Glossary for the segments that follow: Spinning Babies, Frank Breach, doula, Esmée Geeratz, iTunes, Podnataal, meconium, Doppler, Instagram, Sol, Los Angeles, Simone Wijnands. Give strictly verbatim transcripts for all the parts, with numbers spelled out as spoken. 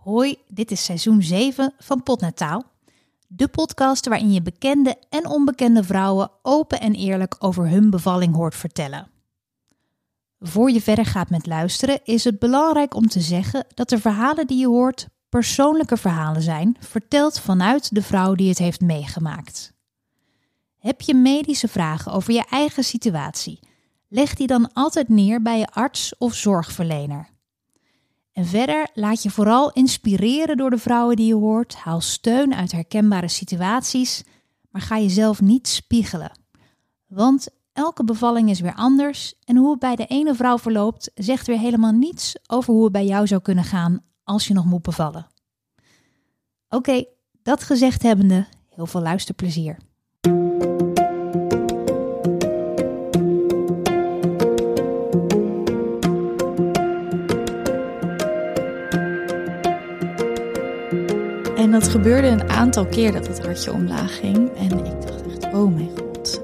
Hoi, dit is seizoen zeven van Podnataal. De podcast waarin je bekende en onbekende vrouwen open en eerlijk over hun bevalling hoort vertellen. Voor je verder gaat met luisteren is het belangrijk om te zeggen dat de verhalen die je hoort persoonlijke verhalen zijn, verteld vanuit de vrouw die het heeft meegemaakt. Heb je medische vragen over je eigen situatie? Leg die dan altijd neer bij je arts of zorgverlener. En verder laat je vooral inspireren door de vrouwen die je hoort. Haal steun uit herkenbare situaties, maar ga jezelf niet spiegelen. Want elke bevalling is weer anders en hoe het bij de ene vrouw verloopt zegt weer helemaal niets over hoe het bij jou zou kunnen gaan als je nog moet bevallen. Oké, okay, dat gezegd hebbende, heel veel luisterplezier. En dat gebeurde een aantal keer dat het hartje omlaag ging. En ik dacht echt, oh mijn god,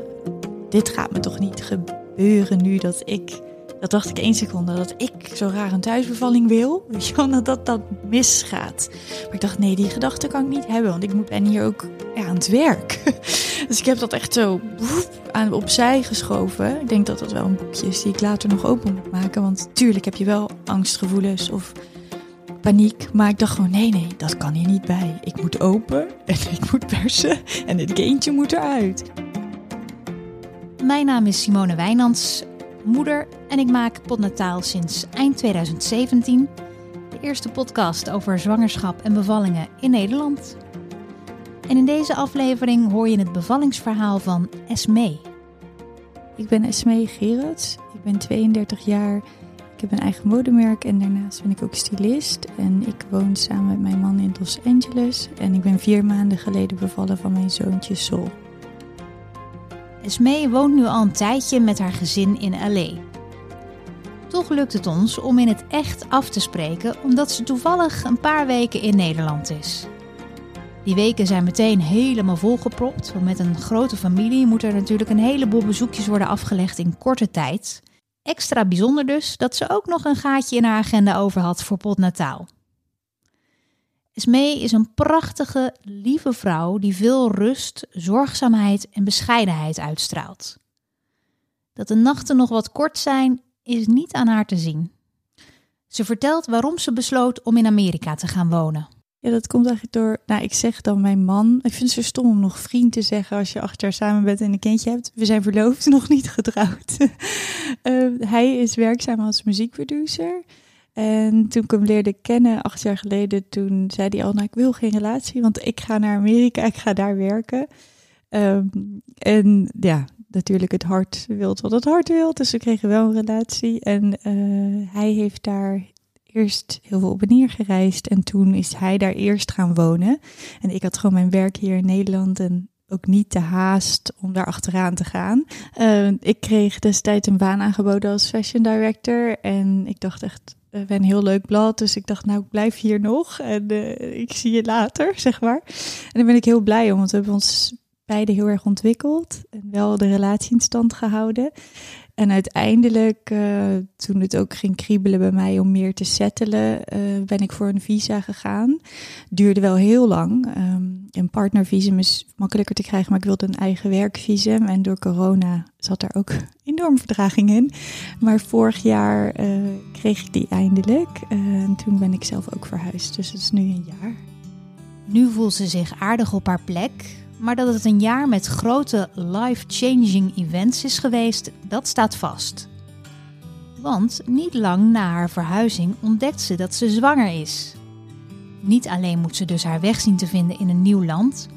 dit gaat me toch niet gebeuren nu dat ik... Dat dacht ik één seconde, dat ik zo raar een thuisbevalling wil. Weet je wel, dat, dat dat misgaat. Maar ik dacht, nee, die gedachte kan ik niet hebben. Want ik moet, ben hier ook ja, aan het werk. Dus ik heb dat echt zo woef, aan, opzij geschoven. Ik denk dat dat wel een boekje is die ik later nog open moet maken. Want tuurlijk heb je wel angstgevoelens of... paniek, maar ik dacht gewoon, nee, nee, dat kan hier niet bij. Ik moet open en ik moet persen en dit kindje moet eruit. Mijn naam is Simone Wijnands, moeder en ik maak Podnataal sinds eind tweeduizend zeventien. De eerste podcast over zwangerschap en bevallingen in Nederland. En in deze aflevering hoor je het bevallingsverhaal van Esmée. Ik ben Esmée Geeratz, ik ben tweeëndertig jaar... Ik heb een eigen modemerk en daarnaast ben ik ook stylist. En ik woon samen met mijn man in Los Angeles. En ik ben vier maanden geleden bevallen van mijn zoontje Sol. Esmée woont nu al een tijdje met haar gezin in L A. Toch lukt het ons om in het echt af te spreken... omdat ze toevallig een paar weken in Nederland is. Die weken zijn meteen helemaal volgepropt. Want met een grote familie moet er natuurlijk een heleboel bezoekjes worden afgelegd in korte tijd... Extra bijzonder dus dat ze ook nog een gaatje in haar agenda over had voor Podnataal. Esmée is een prachtige, lieve vrouw die veel rust, zorgzaamheid en bescheidenheid uitstraalt. Dat de nachten nog wat kort zijn, is niet aan haar te zien. Ze vertelt waarom ze besloot om in Amerika te gaan wonen. Ja, dat komt eigenlijk door, nou ik zeg dan mijn man, ik vind het zo stom om nog vriend te zeggen als je acht jaar samen bent en een kindje hebt. We zijn verloofd, nog niet getrouwd. uh, hij is werkzaam als muziekproducer en toen ik hem leerde kennen acht jaar geleden, toen zei hij al, nou ik wil geen relatie, want ik ga naar Amerika, ik ga daar werken. Um, en ja, natuurlijk het hart wil wat het hart wil, dus we kregen wel een relatie en uh, hij heeft daar... Eerst heel veel op en neer gereisd en toen is hij daar eerst gaan wonen. En ik had gewoon mijn werk hier in Nederland en ook niet de haast om daar achteraan te gaan. Uh, ik kreeg destijds een baan aangeboden als fashion director en ik dacht echt, we hebben een heel leuk blad. Dus ik dacht, nou ik blijf hier nog en uh, ik zie je later, zeg maar. En daar ben ik heel blij om, want we hebben ons beide heel erg ontwikkeld en wel de relatie in stand gehouden. En uiteindelijk, uh, toen het ook ging kriebelen bij mij om meer te settelen, uh, ben ik voor een visa gegaan. Duurde wel heel lang. Um, een partnervisum is makkelijker te krijgen, maar ik wilde een eigen werkvisum. En door corona zat daar ook enorm vertraging in. Maar vorig jaar uh, kreeg ik die eindelijk. Uh, en toen ben ik zelf ook verhuisd, dus dat is nu een jaar. Nu voelt ze zich aardig op haar plek... Maar dat het een jaar met grote life-changing events is geweest, dat staat vast. Want niet lang na haar verhuizing ontdekt ze dat ze zwanger is. Niet alleen moet ze dus haar weg zien te vinden in een nieuw land,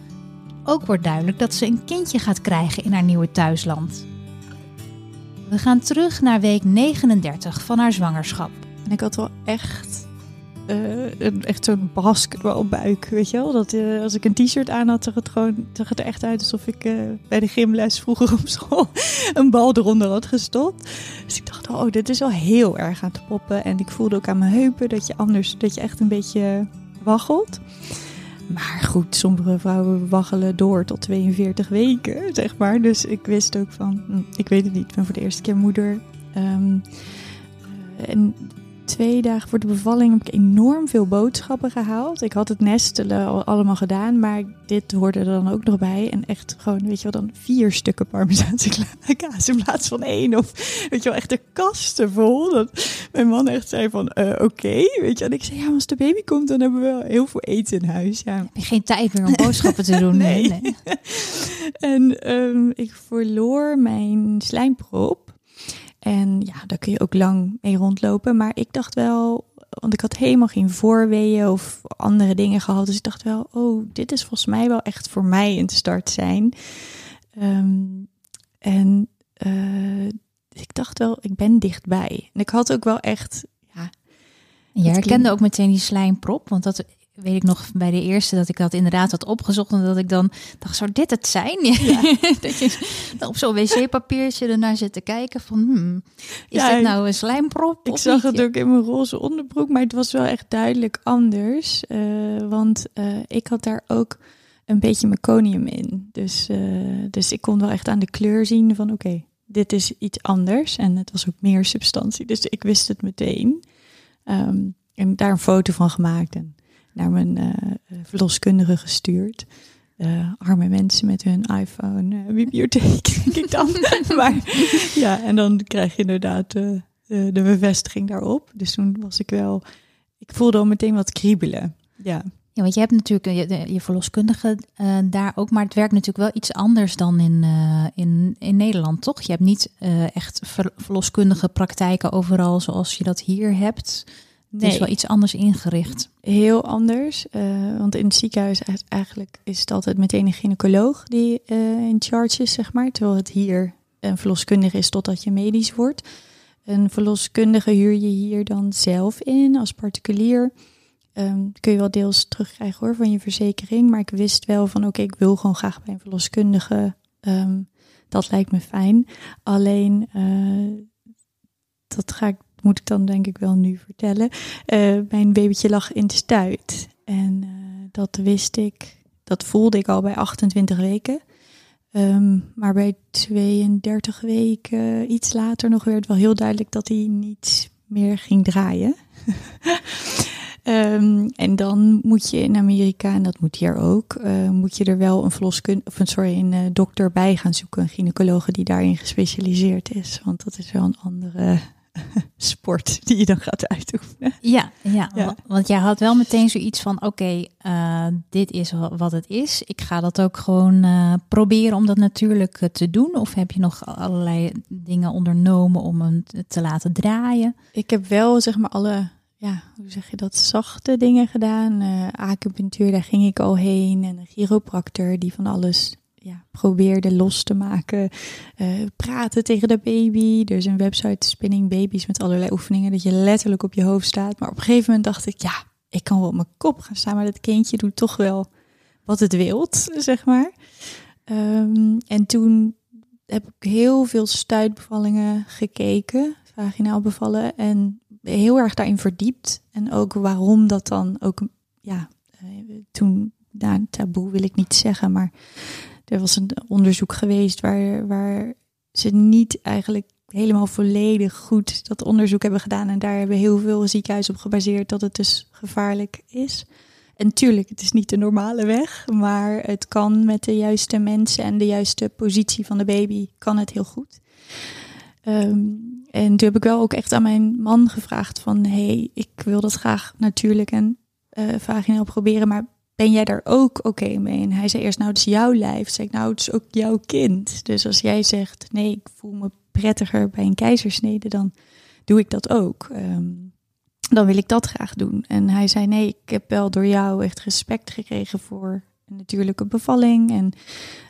ook wordt duidelijk dat ze een kindje gaat krijgen in haar nieuwe thuisland. We gaan terug naar week negenendertig van haar zwangerschap. En ik had wel echt... Uh, echt zo'n basketbalbuik, weet je wel. Dat, uh, als ik een t-shirt aan had, zag het, gewoon, zag het er echt uit alsof ik uh, bij de gymles vroeger op school een bal eronder had gestopt. Dus ik dacht, oh, dit is wel heel erg aan te poppen. En ik voelde ook aan mijn heupen dat je anders, dat je echt een beetje waggelt. Maar goed, sommige vrouwen waggelen door tot tweeënveertig weken, zeg maar. Dus ik wist ook van, ik weet het niet, ik ben voor de eerste keer moeder. Um, en... twee dagen voor de bevalling heb ik enorm veel boodschappen gehaald. Ik had het nestelen al allemaal gedaan, maar dit hoorde er dan ook nog bij. En echt gewoon, weet je wel, dan vier stukken parmezaanse kaas in plaats van één. Of weet je wel, echt de kasten vol. Dat mijn man echt zei van, uh, oké. Okay, weet je, en ik zei, ja, als de baby komt, dan hebben we wel heel veel eten in huis. Ja. Heb je geen tijd meer om boodschappen te doen? Nee. nee, nee. En um, ik verloor mijn slijmprop. En ja, daar kun je ook lang mee rondlopen. Maar ik dacht wel, want ik had helemaal geen voorweeën of andere dingen gehad. Dus ik dacht wel, oh, dit is volgens mij wel echt voor mij een start zijn. Um, en uh, ik dacht wel, ik ben dichtbij. En ik had ook wel echt... Ja, je herkende klinkt... ook meteen die slijmprop, want dat... weet ik nog bij de eerste dat ik dat inderdaad had opgezocht. En dat ik dan dacht, zou dit het zijn? Ja. Dat je op zo'n wc-papiertje ernaar zit te kijken van... Hmm, is ja, dit nou een slijmprop? Ik zag het ook in mijn roze onderbroek. Maar het was wel echt duidelijk anders. Uh, want uh, ik had daar ook een beetje meconium in. Dus, uh, dus ik kon wel echt aan de kleur zien van... Oké, okay, dit is iets anders. En het was ook meer substantie. Dus ik wist het meteen. Um, en daar een foto van gemaakt en... naar mijn uh, verloskundige gestuurd. Uh, arme mensen met hun iPhone-bibliotheek, uh, denk ik dan. Maar ja, en dan krijg je inderdaad uh, de, de bevestiging daarop. Dus toen was ik wel... Ik voelde al meteen wat kriebelen, ja. Ja, want je hebt natuurlijk je, je verloskundige uh, daar ook, maar het werkt natuurlijk wel iets anders dan in, uh, in, in Nederland, toch? Je hebt niet uh, echt ver, verloskundige praktijken overal zoals je dat hier hebt... Nee. Het is wel iets anders ingericht. Heel anders. Uh, want in het ziekenhuis eigenlijk is het altijd meteen een gynaecoloog die uh, in charge is, zeg maar. Terwijl het hier een verloskundige is totdat je medisch wordt. Een verloskundige huur je hier dan zelf in als particulier. Um, kun je wel deels terugkrijgen hoor van je verzekering. Maar ik wist wel van oké, okay, ik wil gewoon graag bij een verloskundige. Um, dat lijkt me fijn. Alleen uh, dat ga ik... moet ik dan denk ik wel nu vertellen. Uh, mijn babytje lag in de stuit. En uh, dat wist ik, dat voelde ik al bij achtentwintig weken. Um, maar bij tweeëndertig weken, iets later nog, werd het wel heel duidelijk dat hij niet meer ging draaien. um, en dan moet je in Amerika, en dat moet hier ook, uh, moet je er wel een verloskundige, of een, sorry, een uh, dokter bij gaan zoeken. Een gynaecologe die daarin gespecialiseerd is. Want dat is wel een andere... sport die je dan gaat uitoefenen. Ja, ja, ja. Want jij had wel meteen zoiets van... oké, okay, uh, dit is wat het is. Ik ga dat ook gewoon uh, proberen om dat natuurlijk uh, te doen. Of heb je nog allerlei dingen ondernomen om hem te laten draaien? Ik heb wel zeg maar alle... ja, hoe zeg je dat, zachte dingen gedaan. Uh, acupunctuur, daar ging ik al heen. En een chiropractor die van alles... ja, probeerde los te maken, uh, praten tegen de baby. Er is een website, Spinning Babies, met allerlei oefeningen, dat je letterlijk op je hoofd staat. Maar op een gegeven moment dacht ik, ja, ik kan wel op mijn kop gaan staan, maar dat kindje doet toch wel wat het wilt, zeg maar. Um, en toen heb ik heel veel stuitbevallingen gekeken, vaginaal bevallen, en heel erg daarin verdiept. En ook waarom dat dan ook, ja, toen, nou, taboe wil ik niet zeggen, maar... er was een onderzoek geweest waar, waar ze niet eigenlijk helemaal volledig goed dat onderzoek hebben gedaan. En daar hebben heel veel ziekenhuizen op gebaseerd dat het dus gevaarlijk is. En tuurlijk, het is niet de normale weg. Maar het kan met de juiste mensen en de juiste positie van de baby, kan het heel goed. Um, en toen heb ik wel ook echt aan mijn man gevraagd van... hé, hey, ik wil dat graag natuurlijk en uh, vaginaal proberen, maar... ben jij daar ook oké okay mee? En hij zei eerst, nou, het is jouw lijf. Toen zei ik, nou, het is ook jouw kind. Dus als jij zegt, nee, ik voel me prettiger bij een keizersnede, dan doe ik dat ook. Um, dan wil ik dat graag doen. En hij zei, nee, ik heb wel door jou echt respect gekregen voor een natuurlijke bevalling. En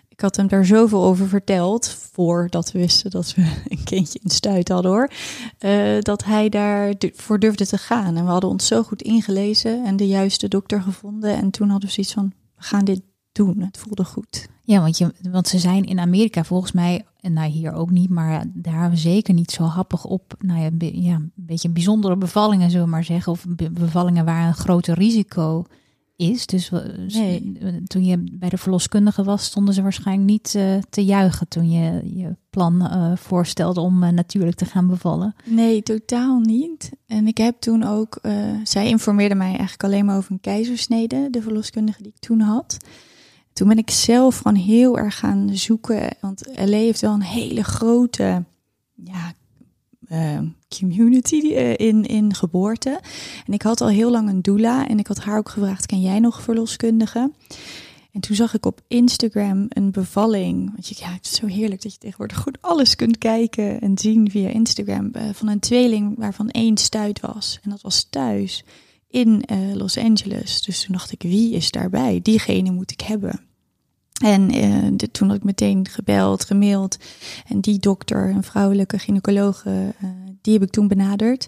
ik had hem daar zoveel over verteld, voordat we wisten dat we een kindje in stuit hadden hoor. Uh, dat hij daar voor durfde te gaan. En we hadden ons zo goed ingelezen en de juiste dokter gevonden. En toen hadden we zoiets van, we gaan dit doen. Het voelde goed. Ja, want, je, want ze zijn in Amerika volgens mij, en nou hier ook niet, maar daar zeker niet zo happig op. Nou ja, be, ja een beetje bijzondere bevallingen, zullen we maar zeggen. Of be, bevallingen waar een groter risico is. Dus nee. Toen je bij de verloskundige was, stonden ze waarschijnlijk niet uh, te juichen toen je je plan uh, voorstelde om uh, natuurlijk te gaan bevallen. Nee, totaal niet. En ik heb toen ook, uh, zij informeerde mij eigenlijk alleen maar over een keizersnede, de verloskundige die ik toen had. Toen ben ik zelf gewoon heel erg gaan zoeken, want L A heeft wel een hele grote ja, uh, community in, in geboorte. En ik had al heel lang een doula en ik had haar ook gevraagd, ken jij nog verloskundigen? En toen zag ik op Instagram een bevalling. Want je, ja, het is zo heerlijk dat je tegenwoordig goed alles kunt kijken en zien via Instagram. Uh, van een tweeling waarvan één stuit was. En dat was thuis in uh, Los Angeles. Dus toen dacht ik, wie is daarbij? Diegene moet ik hebben. En uh, de, toen had ik meteen gebeld, gemaild. En die dokter, een vrouwelijke gynaecologe, uh, die heb ik toen benaderd.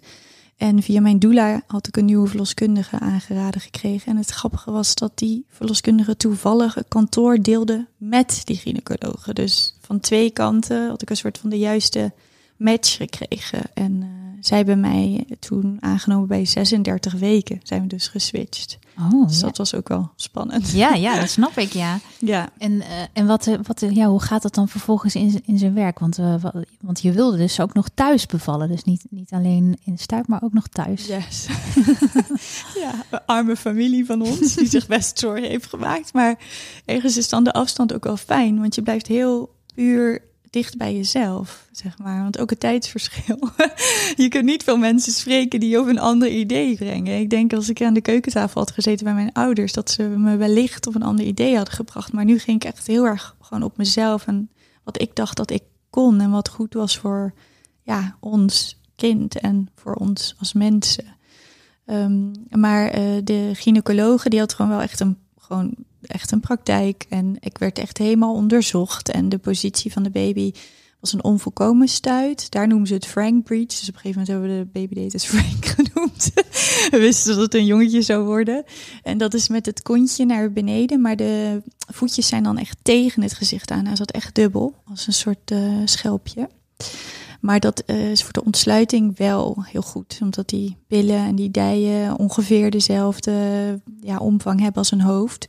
En via mijn doula had ik een nieuwe verloskundige aangeraden gekregen. En het grappige was dat die verloskundige toevallig een kantoor deelde met die gynaecologe. Dus van twee kanten had ik een soort van de juiste match gekregen. En uh, zij hebben mij toen aangenomen bij zesendertig weken. Zijn we dus geswitcht. Oh, dus ja. Dat was ook wel spannend. Ja, ja, dat snap ik, ja. ja. En, uh, en wat, wat, ja, hoe gaat dat dan vervolgens in, in zijn werk? Want, uh, want je wilde dus ook nog thuis bevallen. Dus niet, niet alleen in stuit, maar ook nog thuis. Yes. ja, een arme familie van ons die zich best zorgen heeft gemaakt. Maar ergens is dan de afstand ook wel fijn. Want je blijft heel puur dicht bij jezelf, zeg maar. Want ook het tijdsverschil. Je kunt niet veel mensen spreken die je op een ander idee brengen. Ik denk als ik aan de keukentafel had gezeten bij mijn ouders, dat ze me wellicht op een ander idee hadden gebracht. Maar nu ging ik echt heel erg gewoon op mezelf en wat ik dacht dat ik kon en wat goed was voor ja, ons kind en voor ons als mensen. Um, maar uh, de gynaecologe, die had gewoon wel echt een gewoon echt een praktijk en ik werd echt helemaal onderzocht. En de positie van de baby was een onvolkomen stuit. Daar noemen ze het Frank Breach. Dus op een gegeven moment hebben we de babydatus Frank genoemd. We wisten dat het een jongetje zou worden. En dat is met het kontje naar beneden. Maar de voetjes zijn dan echt tegen het gezicht aan. Hij zat echt dubbel, als een soort uh, schelpje. Maar dat uh, is voor de ontsluiting wel heel goed. Omdat die billen en die dijen ongeveer dezelfde ja, omvang hebben als een hoofd.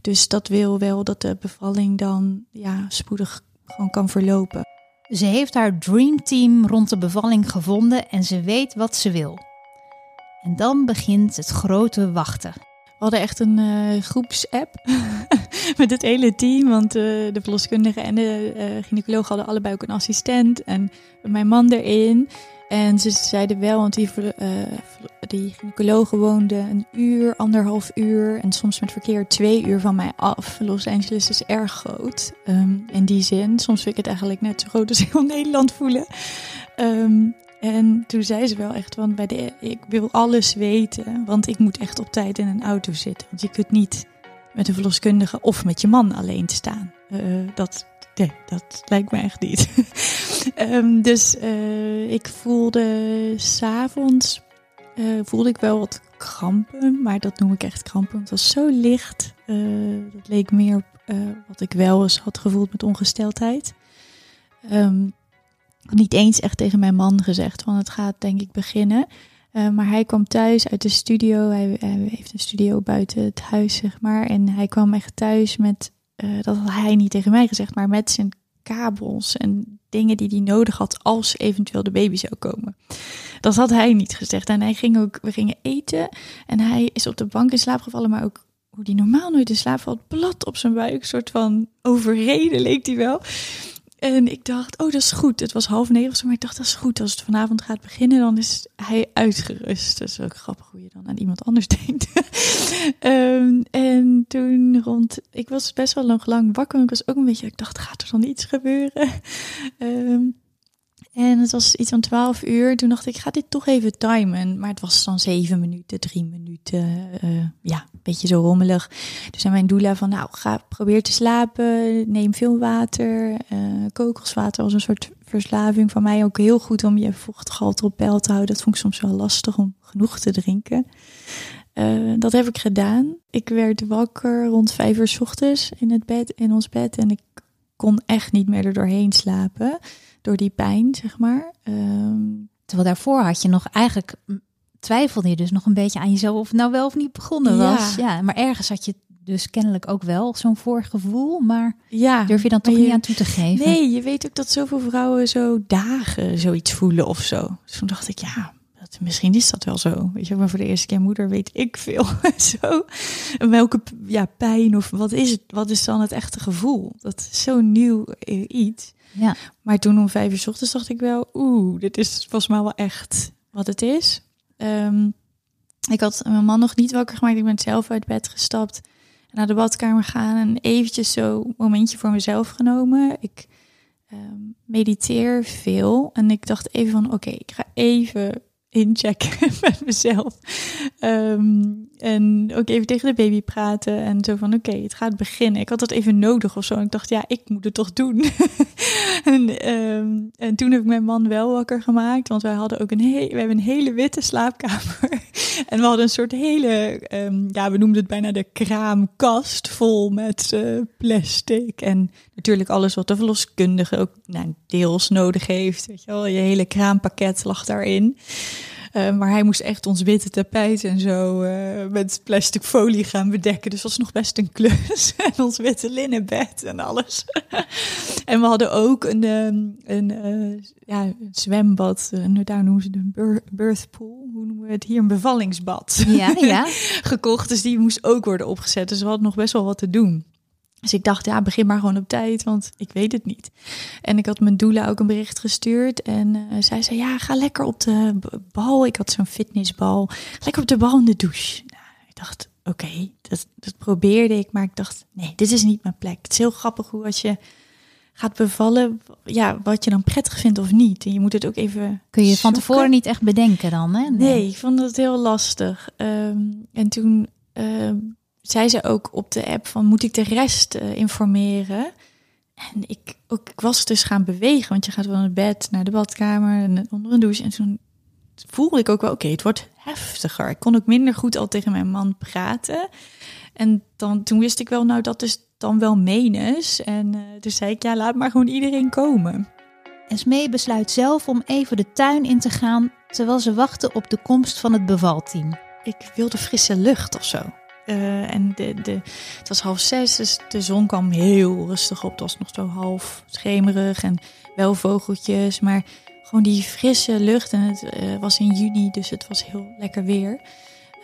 Dus dat wil wel dat de bevalling dan ja, spoedig gewoon kan verlopen. Ze heeft haar dreamteam rond de bevalling gevonden en ze weet wat ze wil. En dan begint het grote wachten. We hadden echt een uh, groepsapp met het hele team. Want uh, de verloskundige en de uh, gynaecoloog hadden allebei ook een assistent. En mijn man erin. En ze zeiden wel, want die, uh, die gynaecoloog woonde een uur, anderhalf uur. En soms met verkeer twee uur van mij af. Los Angeles is erg groot. Um, in die zin. Soms vind ik het eigenlijk net zo groot als heel Nederland voelen. Um, En toen zei ze wel echt, want bij de, ik wil alles weten, want ik moet echt op tijd in een auto zitten. Want je kunt niet met een verloskundige of met je man alleen staan. Uh, dat, nee, dat lijkt me echt niet. um, dus uh, ik voelde s'avonds uh, voelde ik wel wat krampen, maar dat noem ik echt krampen. Want het was zo licht, uh, dat leek meer op uh, wat ik wel eens had gevoeld met ongesteldheid. Um, Ik had niet eens echt tegen mijn man gezegd, want het gaat denk ik beginnen. Uh, maar hij kwam thuis uit de studio. Hij, hij heeft een studio buiten het huis, zeg maar. En hij kwam echt thuis met, uh, dat had hij niet tegen mij gezegd, maar met zijn kabels en dingen die hij nodig had als eventueel de baby zou komen. Dat had hij niet gezegd. En hij ging ook, we gingen eten en hij is op de bank in slaap gevallen, maar ook hoe die normaal nooit in slaap valt, plat op zijn buik, soort van overreden leek hij wel. En ik dacht, oh, dat is goed. Het was half negen of zo, maar ik dacht, dat is goed. Als het vanavond gaat beginnen, dan is hij uitgerust. Dat is ook grappig hoe je dan aan iemand anders denkt. um, en toen rond... Ik was best wel lang, lang wakker. Ik was ook een beetje... Ik dacht, gaat er dan iets gebeuren? um, en het was iets van twaalf uur. Toen dacht ik, ik ga dit toch even timen. Maar het was dan zeven minuten, drie minuten. Uh, ja, een beetje zo rommelig. Toen zei mijn doula van, nou, ga probeer te slapen. Neem veel water. Uh, kokoswater was een soort verslaving van mij. Ook heel goed om je vochtgehalte op peil te houden. Dat vond ik soms wel lastig om genoeg te drinken. Uh, dat heb ik gedaan. Ik werd wakker rond vijf uur 's ochtends in het bed, in ons bed. En ik kon echt niet meer er doorheen slapen. Door die pijn, zeg maar. Um, Terwijl daarvoor had je nog eigenlijk twijfelde je dus nog een beetje aan jezelf of het nou wel of niet begonnen was. Ja, ja, maar ergens had je dus kennelijk ook wel zo'n voorgevoel, maar ja, durf je dan toch je, niet aan toe te geven? Nee, je weet ook dat zoveel vrouwen zo dagen zoiets voelen of zo. Dus toen dacht ik, ja, dat, misschien is dat wel zo. Weet je, maar voor de eerste keer moeder weet ik veel. Zo. En welke ja, pijn of wat is het? Wat is dan het echte gevoel? Dat is zo'n nieuw iets. Ja. Maar toen om vijf uur 's ochtends dacht ik wel, oeh, dit is volgens mij wel echt wat het is. Um, ik had mijn man nog niet wakker gemaakt. Ik ben zelf uit bed gestapt. Naar de badkamer gaan en eventjes zo een momentje voor mezelf genomen. Ik um, mediteer veel en ik dacht even van oké, okay, ik ga even inchecken met mezelf. Um, en ook even tegen de baby praten en zo van oké, okay, het gaat beginnen. Ik had dat even nodig of zo. En ik dacht ja, ik moet het toch doen. en, um, en toen heb ik mijn man wel wakker gemaakt, want wij hadden ook een, he- we hebben een hele witte slaapkamer. En we hadden een soort hele, um, ja, we noemden het bijna de kraamkast, vol met uh, plastic. En natuurlijk alles wat de verloskundige ook nou, deels nodig heeft. Weet je wel, je hele kraampakket lag daarin. Uh, maar hij moest echt ons witte tapijt en zo uh, met plastic folie gaan bedekken. Dus dat was nog best een klus. En ons witte linnenbed en alles. En we hadden ook een, een, een, uh, ja, een zwembad. Uh, daar noemen ze de birthpool. Hoe noemen we het hier? Een bevallingsbad. Ja, ja. Gekocht. Dus die moest ook worden opgezet. Dus we hadden nog best wel wat te doen. Dus ik dacht, ja, begin maar gewoon op tijd, want ik weet het niet. En ik had mijn doula ook een bericht gestuurd. En uh, zij zei, ja, ga lekker op de bal. Ik had zo'n fitnessbal. Lekker op de bal in de douche. Nou, ik dacht, oké, okay, dat, dat probeerde ik. Maar ik dacht, nee, dit is niet mijn plek. Het is heel grappig hoe als je gaat bevallen, ja, wat je dan prettig vindt of niet. En je moet het ook even kun je zoeken. Van tevoren niet echt bedenken dan, hè? Nee, nee, ik vond dat heel lastig. Um, en toen... Um, zei ze ook op de app van, moet ik de rest uh, informeren? En ik, ook, ik was dus gaan bewegen, want je gaat van het bed naar de badkamer en onder een douche. En toen voelde ik ook wel, oké, okay, het wordt heftiger. Ik kon ook minder goed al tegen mijn man praten. En dan, toen wist ik wel, nou, dat is dan wel menens. En uh, toen zei ik, ja, laat maar gewoon iedereen komen. Esmée besluit zelf om even de tuin in te gaan, terwijl ze wachtte op de komst van het bevalteam. Ik wilde frisse lucht of zo. Uh, en de, de, het was half zes, dus de zon kwam heel rustig op. Het was nog zo half schemerig en wel vogeltjes. Maar gewoon die frisse lucht. En het uh, was in juni, dus het was heel lekker weer.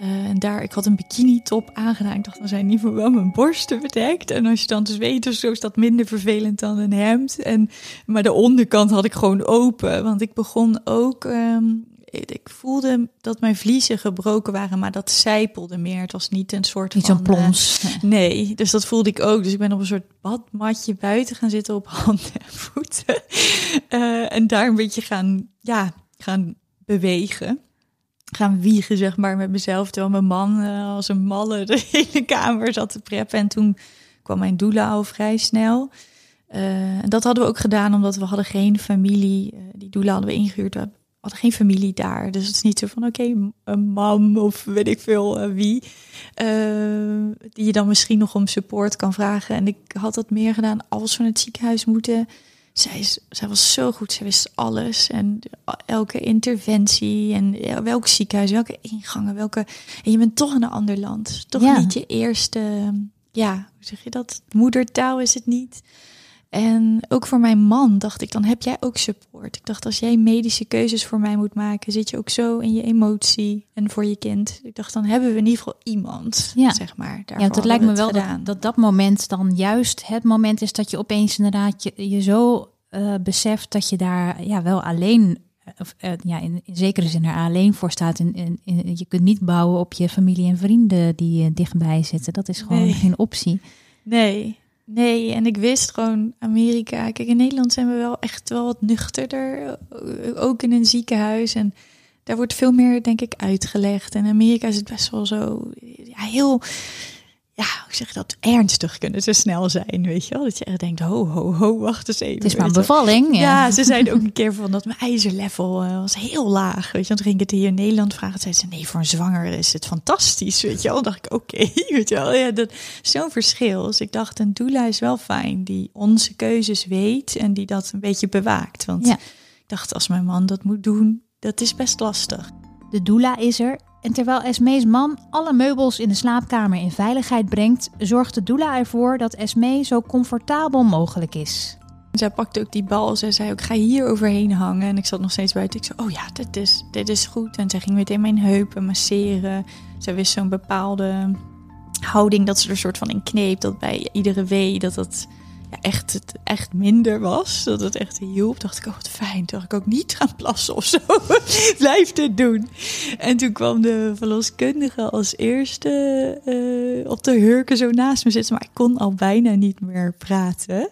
Uh, en daar, ik had een bikini top aangedaan. Ik dacht, dan zijn in ieder geval wel mijn borsten bedekt. En als je dan dus weet, dus zo is dat minder vervelend dan een hemd. En, maar de onderkant had ik gewoon open. Want ik begon ook... Um, Ik voelde dat mijn vliezen gebroken waren, maar dat zijpelde meer. Het was niet een soort niet van... Niet zo'n plons. Uh, nee, dus dat voelde ik ook. Dus ik ben op een soort badmatje buiten gaan zitten op handen en voeten. Uh, en daar een beetje gaan, ja, gaan bewegen. Gaan wiegen, zeg maar, met mezelf. Terwijl mijn man uh, als een malle de hele kamer zat te preppen. En toen kwam mijn doula al vrij snel... Uh, en dat hadden we ook gedaan, omdat we hadden geen familie. Uh, die doula hadden we ingehuurd... We hadden geen familie daar. Dus het is niet zo van, oké, okay, een mam of weet ik veel uh, wie. Uh, die je dan misschien nog om support kan vragen. En ik had dat meer gedaan als we naar het ziekenhuis moeten. Zij, is, zij was zo goed, zij wist alles. En elke interventie en welk ziekenhuis, welke ingangen, welke... En je bent toch in een ander land. Toch ja. Niet je eerste... Ja, hoe zeg je dat? Moedertaal is het niet. En ook voor mijn man dacht ik, dan heb jij ook support. Ik dacht, als jij medische keuzes voor mij moet maken... zit je ook zo in je emotie en voor je kind. Ik dacht, dan hebben we in ieder geval iemand, ja. zeg maar. Ja, want het lijkt me wel dat, dat dat moment dan juist het moment is... dat je opeens inderdaad je, je zo uh, beseft dat je daar ja wel alleen... Of, uh, ja, in, in zekere zin er alleen voor staat. In, in, in, je kunt niet bouwen op je familie en vrienden die uh, dichtbij zitten. Dat is gewoon nee. geen optie. Nee, Nee, en ik wist gewoon Amerika. Kijk, in Nederland zijn we wel echt wel wat nuchterder. Ook in een ziekenhuis. En daar wordt veel meer, denk ik, uitgelegd. En in Amerika is het best wel zo ja, heel... Ja, hoe zeg je dat? Ernstig kunnen ze snel zijn, weet je wel. Dat je echt denkt, ho, ho, ho, wacht eens even. Het is maar een bevalling. Ja. ja, ze zeiden ook een keer van dat mijn ijzerlevel uh, was heel laag. Weet je, want toen ging ik het hier in Nederland vragen. Zeiden ze, nee, voor een zwanger is het fantastisch, weet je wel. Dan dacht ik, oké, okay, weet je wel. Ja, dat is zo'n verschil. Dus ik dacht, een doula is wel fijn die onze keuzes weet en die dat een beetje bewaakt. Want ja. ik dacht, als mijn man dat moet doen, dat is best lastig. De doula is er en terwijl Esmée's man alle meubels in de slaapkamer in veiligheid brengt, zorgt de doula ervoor dat Esmée zo comfortabel mogelijk is. Zij pakte ook die bal en zei ook, ga hier overheen hangen. En ik zat nog steeds buiten. Ik zei, oh ja, dit is, dit is goed. En zij ging meteen mijn heupen masseren. Zij wist zo'n bepaalde houding dat ze er soort van in kneep. Dat bij iedere wee dat dat ja, echt, echt minder was. Dat het echt hielp. Dacht ik, oh wat fijn. Toen dacht ik ook niet gaan plassen of zo. Blijf dit doen. En toen kwam de verloskundige als eerste uh, op de hurken zo naast me zitten. Maar ik kon al bijna niet meer praten.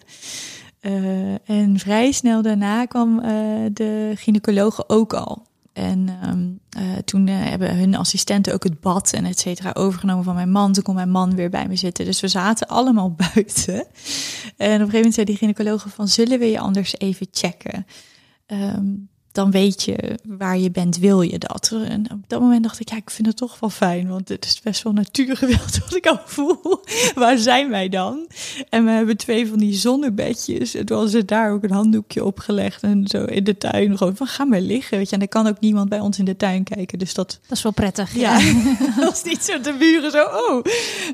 Uh, en vrij snel daarna kwam uh, de gynaecoloog ook al. En um, uh, toen uh, hebben hun assistenten ook het bad en et cetera overgenomen van mijn man. Toen kon mijn man weer bij me zitten. Dus we zaten allemaal buiten. En op een gegeven moment zei die gynaecoloog van, zullen we je anders even checken? Um, dan weet je waar je bent, wil je dat? En op dat moment dacht ik, ja, ik vind het toch wel fijn. Want het is best wel natuurgeweld wat ik al voel. Waar zijn wij dan? En we hebben twee van die zonnebedjes. En toen hadden ze daar ook een handdoekje opgelegd. En zo in de tuin gewoon van, ga maar liggen. Weet je, en dan kan ook niemand bij ons in de tuin kijken. Dus dat, dat is wel prettig. Ja, ja. Dat was niet zo te buren zo, oh.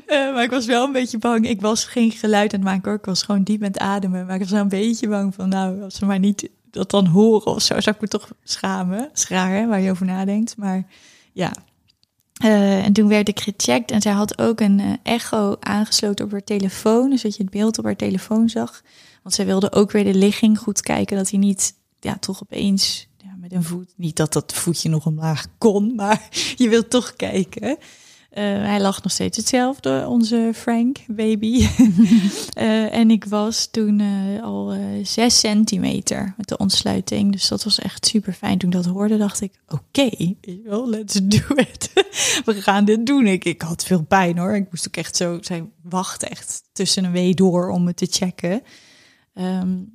Uh, maar ik was wel een beetje bang. Ik was geen geluid aan het maken hoor. Ik was gewoon diep aan het ademen. Maar ik was wel een beetje bang van, nou, als ze maar niet dat dan horen of zo, zou ik me toch schamen. Is raar, hè, waar je over nadenkt. Maar ja. Uh, en toen werd ik gecheckt. En zij had ook een uh, echo aangesloten op haar telefoon. Dus dat je het beeld op haar telefoon zag. Want zij wilde ook weer de ligging goed kijken. Dat hij niet, ja, toch opeens ja, met een voet. Niet dat dat voetje nog omlaag kon. Maar je wilt toch kijken. Uh, hij lag nog steeds hetzelfde, onze Frank, baby. uh, en ik was toen uh, al zes uh, centimeter met de ontsluiting. Dus dat was echt super fijn. Toen ik dat hoorde, dacht ik, oké, okay, well, let's do it. We gaan dit doen. Ik, ik had veel pijn hoor. Ik moest ook echt zo zijn wachten, echt tussen een wee door om het te checken. Um,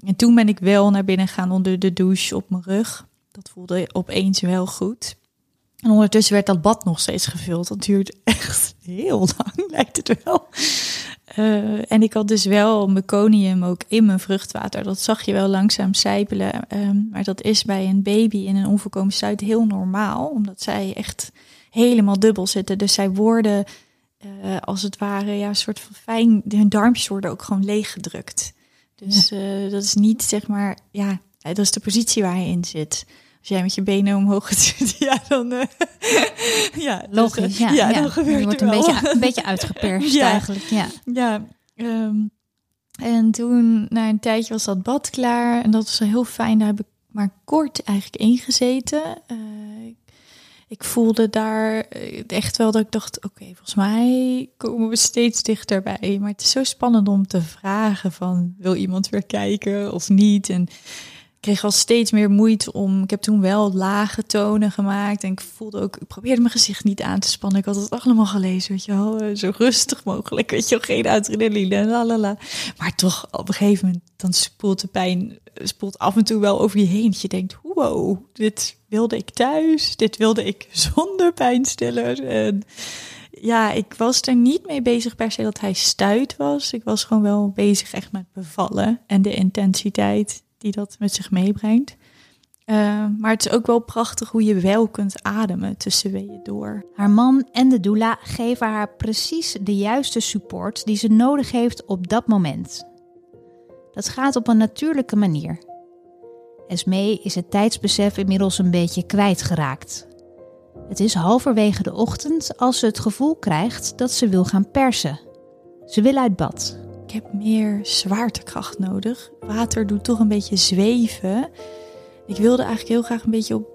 en toen ben ik wel naar binnen gegaan onder de douche op mijn rug. Dat voelde opeens wel goed. En ondertussen werd dat bad nog steeds gevuld. Dat duurt echt heel lang, lijkt het wel. Uh, en ik had dus wel meconium ook in mijn vruchtwater. Dat zag je wel langzaam sijpelen. Um, maar dat is bij een baby in een onvolkomen stuit heel normaal. Omdat zij echt helemaal dubbel zitten. Dus zij worden uh, als het ware ja, een soort van fijn. Hun darmpjes worden ook gewoon leeggedrukt. Dus uh, dat is niet zeg maar. Ja, dat is de positie waar hij in zit. Als jij met je benen omhoog gaat zitten, ja, dan... Uh, ja, logisch, dus, ja, ja, ja. Dan gebeurt je wordt er een, beetje, een beetje uitgeperst ja, eigenlijk, ja. ja um, en toen, na een tijdje was dat bad klaar. En dat was heel fijn. Daar heb ik maar kort eigenlijk ingezeten. Uh, ik, ik voelde daar echt wel dat ik dacht, oké, okay, volgens mij komen we steeds dichterbij. Maar het is zo spannend om te vragen van, wil iemand weer kijken of niet? En... Ik kreeg al steeds meer moeite om... Ik heb toen wel lage tonen gemaakt. En ik voelde ook... Ik probeerde mijn gezicht niet aan te spannen. Ik had het allemaal gelezen, weet je wel. Zo rustig mogelijk, weet je wel. Geen adrenaline, lalala. Maar toch, op een gegeven moment... Dan spoelt de pijn spoelt af en toe wel over je heen. Dat je denkt, wow, dit wilde ik thuis. Dit wilde ik zonder pijnstillers. En ja, ik was er niet mee bezig per se dat hij stuit was. Ik was gewoon wel bezig echt met bevallen. En de intensiteit... die dat met zich meebrengt. Uh, maar het is ook wel prachtig hoe je wel kunt ademen tussen weeën door. Haar man en de doula geven haar precies de juiste support die ze nodig heeft op dat moment. Dat gaat op een natuurlijke manier. Esmée is het tijdsbesef inmiddels een beetje kwijtgeraakt. Het is halverwege de ochtend als ze het gevoel krijgt dat ze wil gaan persen. Ze wil uit bad. Ik heb meer zwaartekracht nodig. Water doet toch een beetje zweven. Ik wilde eigenlijk heel graag een beetje op...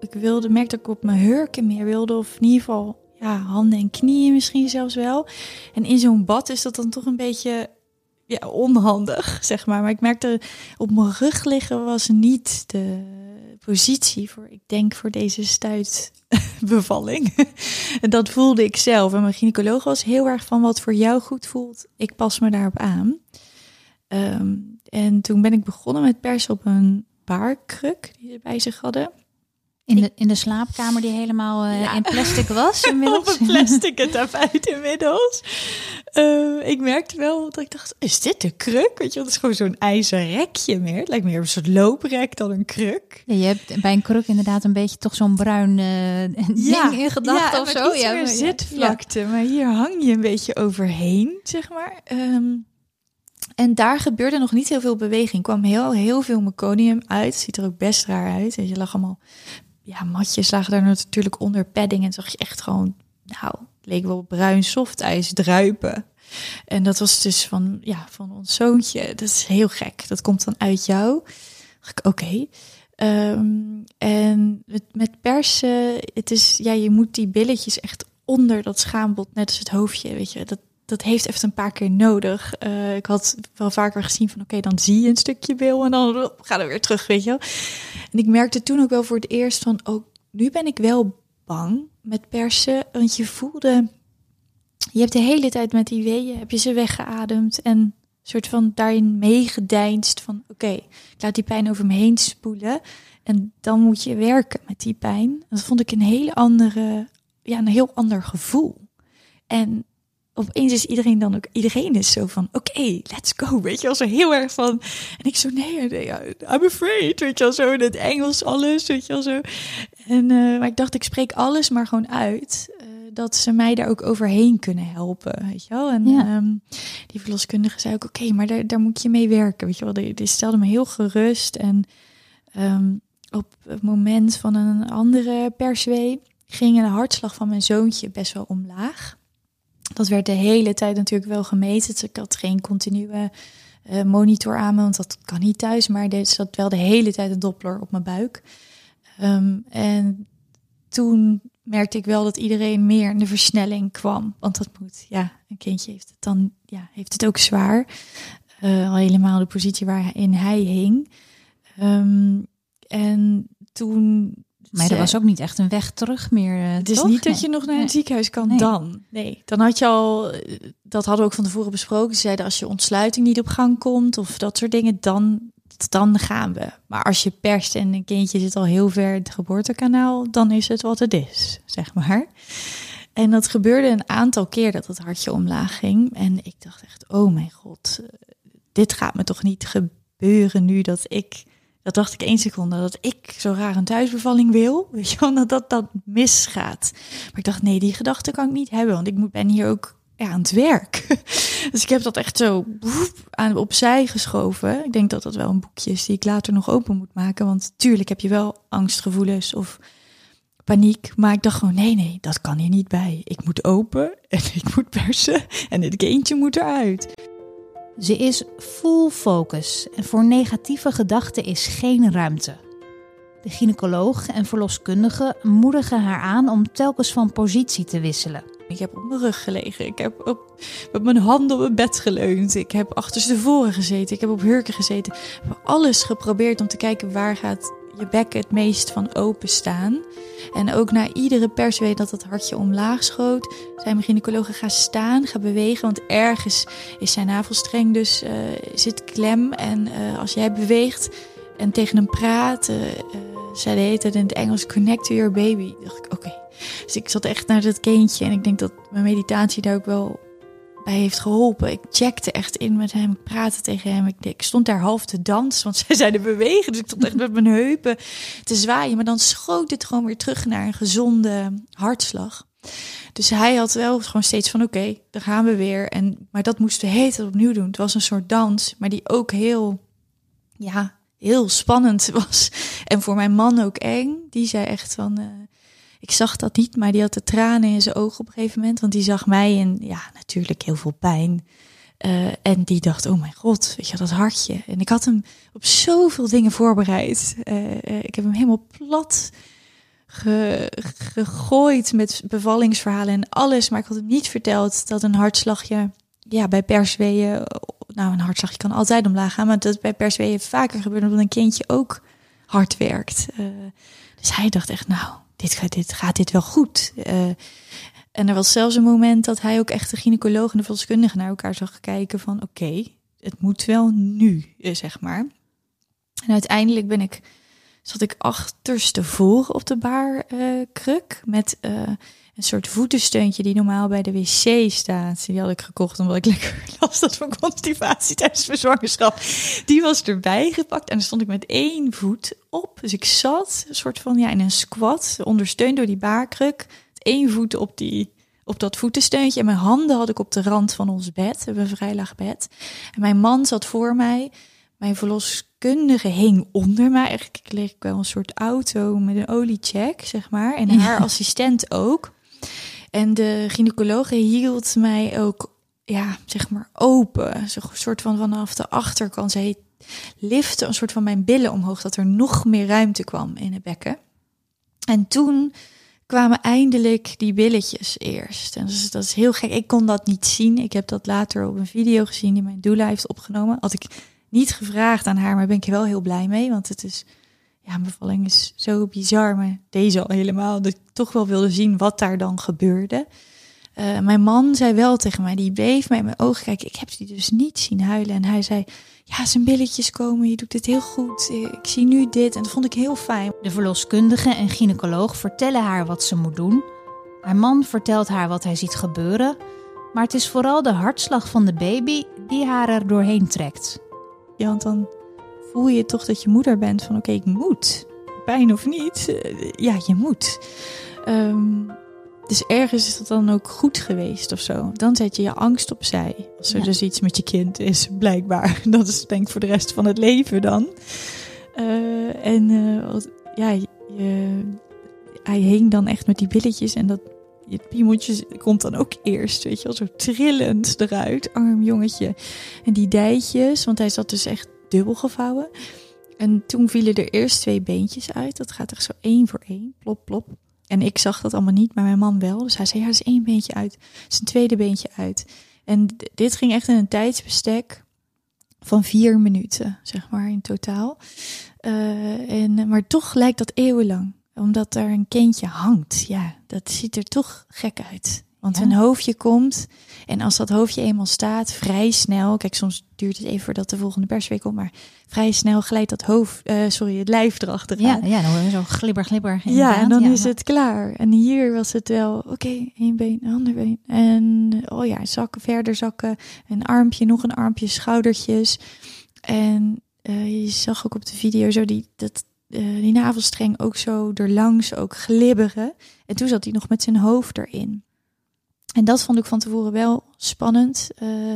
Ik wilde, merkte dat ik op mijn hurken meer wilde. Of in ieder geval ja, handen en knieën misschien zelfs wel. En in zo'n bad is dat dan toch een beetje ja, onhandig, zeg maar. Maar ik merkte op mijn rug liggen was niet de positie voor, ik denk, voor deze stuitbevalling. En dat voelde ik zelf. En mijn gynaecoloog was heel erg van wat voor jou goed voelt. Ik pas me daarop aan. Um, en toen ben ik begonnen met persen op een baarkruk die ze bij zich hadden. In de, in de slaapkamer die helemaal uh, ja. in plastic was inmiddels. Op een plastic het af uit inmiddels. Uh, ik merkte wel dat ik dacht, is dit de kruk? Weet je, dat is gewoon zo'n ijzeren rekje meer. Het lijkt meer een soort looprek dan een kruk. Ja, je hebt bij een kruk inderdaad een beetje toch zo'n bruin uh, ding ja, in gedachten ja, of zo. Ja, met iets meer zitvlakte. Ja. Maar hier hang je een beetje overheen, zeg maar. Um, en daar gebeurde nog niet heel veel beweging. Kwam heel, heel veel meconium uit. Ziet er ook best raar uit. Je lag allemaal... Ja, matjes lagen daar natuurlijk onder padding. En zag je echt gewoon... Nou, het leek wel bruin softijs druipen. En dat was dus van, ja, van ons zoontje. Dat is heel gek. Dat komt dan uit jou. Oké. Okay. Um, en met, met persen... Het is, ja, je moet die billetjes echt onder dat schaambod... Net als het hoofdje, weet je. Dat, dat heeft even een paar keer nodig. Uh, ik had wel vaker gezien van... Oké, okay, dan zie je een stukje bil en dan oh, gaan we weer terug, weet je wel. En ik merkte toen ook wel voor het eerst van... Oh, nu ben ik wel... bang met persen, want je voelde, je hebt de hele tijd met die weeën, heb je ze weggeademd en soort van daarin meegedeinst van oké, okay, ik laat die pijn over me heen spoelen en dan moet je werken met die pijn. Dat vond ik een hele andere, ja, een heel ander gevoel. En opeens is iedereen dan ook, iedereen is zo van, oké, okay, let's go, weet je wel, zo heel erg van. En ik zo, nee, nee, I'm afraid, weet je wel, zo in het Engels alles, weet je wel, zo. En, uh, maar ik dacht, ik spreek alles maar gewoon uit, uh, dat ze mij daar ook overheen kunnen helpen, weet je wel. En ja. um, die verloskundige zei ook, oké, okay, maar daar, daar moet je mee werken, weet je wel. Die, die stelde me heel gerust en um, op het moment van een andere perswee ging een hartslag van mijn zoontje best wel omlaag. Dat werd de hele tijd natuurlijk wel gemeten. Dus ik had geen continue uh, monitor aan me, want dat kan niet thuis. Maar er zat wel de hele tijd een Doppler op mijn buik. Um, en toen merkte ik wel dat iedereen meer in de versnelling kwam. Want dat moet, ja, een kindje heeft het dan, ja, heeft het ook zwaar. Uh, al helemaal de positie waarin hij hing. Um, en toen... Maar er was ook niet echt een weg terug meer, uh, Het is toch? niet nee. dat je nog naar nee. het ziekenhuis kan nee. dan. Nee, dan had je al... Dat hadden we ook van tevoren besproken. Ze zeiden, als je ontsluiting niet op gang komt... of dat soort dingen, dan, dan gaan we. Maar als je perst en een kindje zit al heel ver in het geboortekanaal... dan is het wat het is, zeg maar. En dat gebeurde een aantal keer dat het hartje omlaag ging. En ik dacht echt, oh mijn god... dit gaat me toch niet gebeuren nu dat ik... Dat dacht ik één seconde, dat ik zo raar een thuisbevalling wil. Weet je wel, dat dat, dat misgaat. Maar ik dacht, nee, die gedachte kan ik niet hebben. Want ik moet, ben hier ook ja, aan het werk. Dus ik heb dat echt zo boep, aan, opzij geschoven. Ik denk dat dat wel een boekje is die ik later nog open moet maken. Want tuurlijk heb je wel angstgevoelens of paniek. Maar ik dacht gewoon, nee, nee, dat kan hier niet bij. Ik moet open en ik moet persen en dit kindje moet eruit. Ze is full focus en voor negatieve gedachten is geen ruimte. De gynaecoloog en verloskundige moedigen haar aan om telkens van positie te wisselen. Ik heb op mijn rug gelegen, ik heb op, met mijn handen op mijn bed geleund, ik heb achterstevoren gezeten, ik heb op hurken gezeten. Ik heb alles geprobeerd om te kijken waar gaat je bek het meest van openstaan. En ook na iedere perswee dat het hartje omlaag schoot... zei mijn gynaecologe, ga staan, ga bewegen... want ergens is zijn navelstreng dus uh, zit klem. En uh, als jij beweegt en tegen hem praat... Uh, uh, zij deed het in het Engels, connect to your baby. Dacht ik, oké. Okay. Dus ik zat echt naar dat kindje... en ik denk dat mijn meditatie daar ook wel bij heeft geholpen. Ik checkte echt in met hem, ik praatte tegen hem. Ik, ik stond daar half te dansen, want zij zeiden bewegen. Dus ik stond echt met mijn heupen te zwaaien. Maar dan schoot het gewoon weer terug naar een gezonde hartslag. Dus hij had wel gewoon steeds van oké, okay, daar gaan we weer. En, maar dat moesten we de hele tijd opnieuw doen. Het was een soort dans, maar die ook heel, ja, heel spannend was. En voor mijn man ook eng. Die zei echt van... Uh, Ik zag dat niet, maar die had de tranen in zijn ogen op een gegeven moment. Want die zag mij en ja, natuurlijk heel veel pijn. Uh, en die dacht, oh mijn god, weet je, dat hartje. En ik had hem op zoveel dingen voorbereid. Uh, ik heb hem helemaal plat ge- gegooid met bevallingsverhalen en alles. Maar ik had hem niet verteld dat een hartslagje, ja, bij persweeën... Nou, een hartslagje kan altijd omlaag gaan. Maar dat bij persweeën vaker gebeurt omdat een kindje ook hard werkt. Uh, dus hij dacht echt, nou... Dit gaat, dit gaat dit wel goed. Uh, en er was zelfs een moment dat hij ook echt de gynaecoloog en de verloskundige naar elkaar zag kijken van oké, okay, het moet wel nu, zeg maar. En uiteindelijk ben ik, zat ik achterstevoren op de baarkruk uh, met uh, een soort voetensteuntje die normaal bij de wc staat. Die had ik gekocht omdat ik lekker last had van constipatie tijdens mijn zwangerschap. Die was erbij gepakt en dan stond ik met één voet op. Dus ik zat een soort van ja in een squat, ondersteund door die baarkruk. Eén voet op, die, op dat voetensteuntje en mijn handen had ik op de rand van ons bed. We hebben een vrij laag bed. En mijn man zat voor mij. Mijn verloskundige hing onder mij. Eigenlijk kreeg ik wel een soort auto met een oliecheck, zeg maar. En ja. Haar assistent ook. En de gynaecoloog hield mij ook, ja, zeg maar open. Zo'n soort van vanaf de achterkant. Zij liftte een soort van mijn billen omhoog, dat er nog meer ruimte kwam in het bekken. En toen kwamen eindelijk die billetjes eerst. En dus dat is heel gek. Ik kon dat niet zien. Ik heb dat later op een video gezien die mijn doula heeft opgenomen. Had ik niet gevraagd aan haar, maar ben ik wel heel blij mee. Want het is, ja, mijn bevalling is zo bizar. Maar deze al helemaal. Dat ik toch wel wilde zien wat daar dan gebeurde. Uh, mijn man zei wel tegen mij, die bleef mij in mijn ogen kijken. Ik heb die dus niet zien huilen. En hij zei, ja, zijn billetjes komen, je doet dit heel goed. Ik zie nu dit en dat vond ik heel fijn. De verloskundige en gynaecoloog vertellen haar wat ze moet doen. Haar man vertelt haar wat hij ziet gebeuren. Maar het is vooral de hartslag van de baby die haar er doorheen trekt. Ja, want dan voel je toch dat je moeder bent van oké, okay, ik moet. Pijn of niet, ja, je moet. Um, dus ergens is dat dan ook goed geweest of zo. Dan zet je je angst opzij. Als er ja. dus iets met je kind is, blijkbaar. Dat is denk ik voor de rest van het leven dan. Uh, en uh, ja, je, hij hing dan echt met die billetjes en dat het piemeltje komt dan ook eerst, weet je wel, zo trillend eruit, arm jongetje. En die dijtjes, want hij zat dus echt dubbel gevouwen. En toen vielen er eerst twee beentjes uit. Dat gaat echt zo één voor één, plop, plop. En ik zag dat allemaal niet, maar mijn man wel. Dus hij zei, ja, er is één beentje uit, er is een tweede beentje uit. En d- dit ging echt in een tijdsbestek van vier minuten, zeg maar, in totaal. Uh, en, maar toch lijkt dat eeuwenlang. Omdat er een kindje hangt, ja, dat ziet er toch gek uit. Want ja. een hoofdje komt en als dat hoofdje eenmaal staat, vrij snel... Kijk, soms duurt het even voordat de volgende persweek komt... maar vrij snel glijdt dat hoofd, uh, sorry, het lijf erachteraan. Ja, ja, dan hoor je zo glibber, glibber. Inderdaad. Ja, en dan ja, is maar... het klaar. En hier was het wel, oké, okay, één been, een ander been. En, oh ja, zakken, verder zakken. Een armpje, nog een armpje, schoudertjes. En uh, je zag ook op de video zo die... dat. Uh, die navelstreng ook zo erlangs, ook glibberen. En toen zat hij nog met zijn hoofd erin. En dat vond ik van tevoren wel spannend. Uh,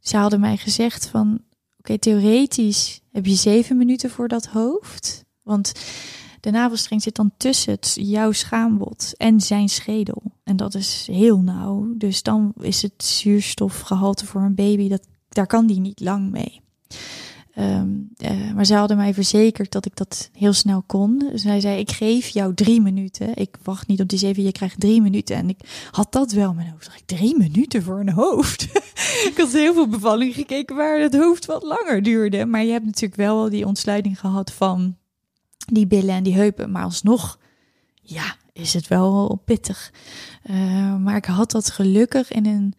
ze hadden mij gezegd van... Oké, okay, theoretisch heb je zeven minuten voor dat hoofd. Want de navelstreng zit dan tussen het, jouw schaambod en zijn schedel. En dat is heel nauw. Dus dan is het zuurstofgehalte voor een baby... Dat, daar kan die niet lang mee. Um, uh, maar zij hadden mij verzekerd dat ik dat heel snel kon. Dus zij zei, ik geef jou drie minuten. Ik wacht niet op die zeven, je krijgt drie minuten. En ik had dat wel in mijn hoofd. Ik drie minuten voor een hoofd? Ik had heel veel bevallingen gekeken waar het hoofd wat langer duurde. Maar je hebt natuurlijk wel die ontsluiting gehad van die billen en die heupen. Maar alsnog, ja, is het wel pittig. Uh, maar ik had dat gelukkig in een...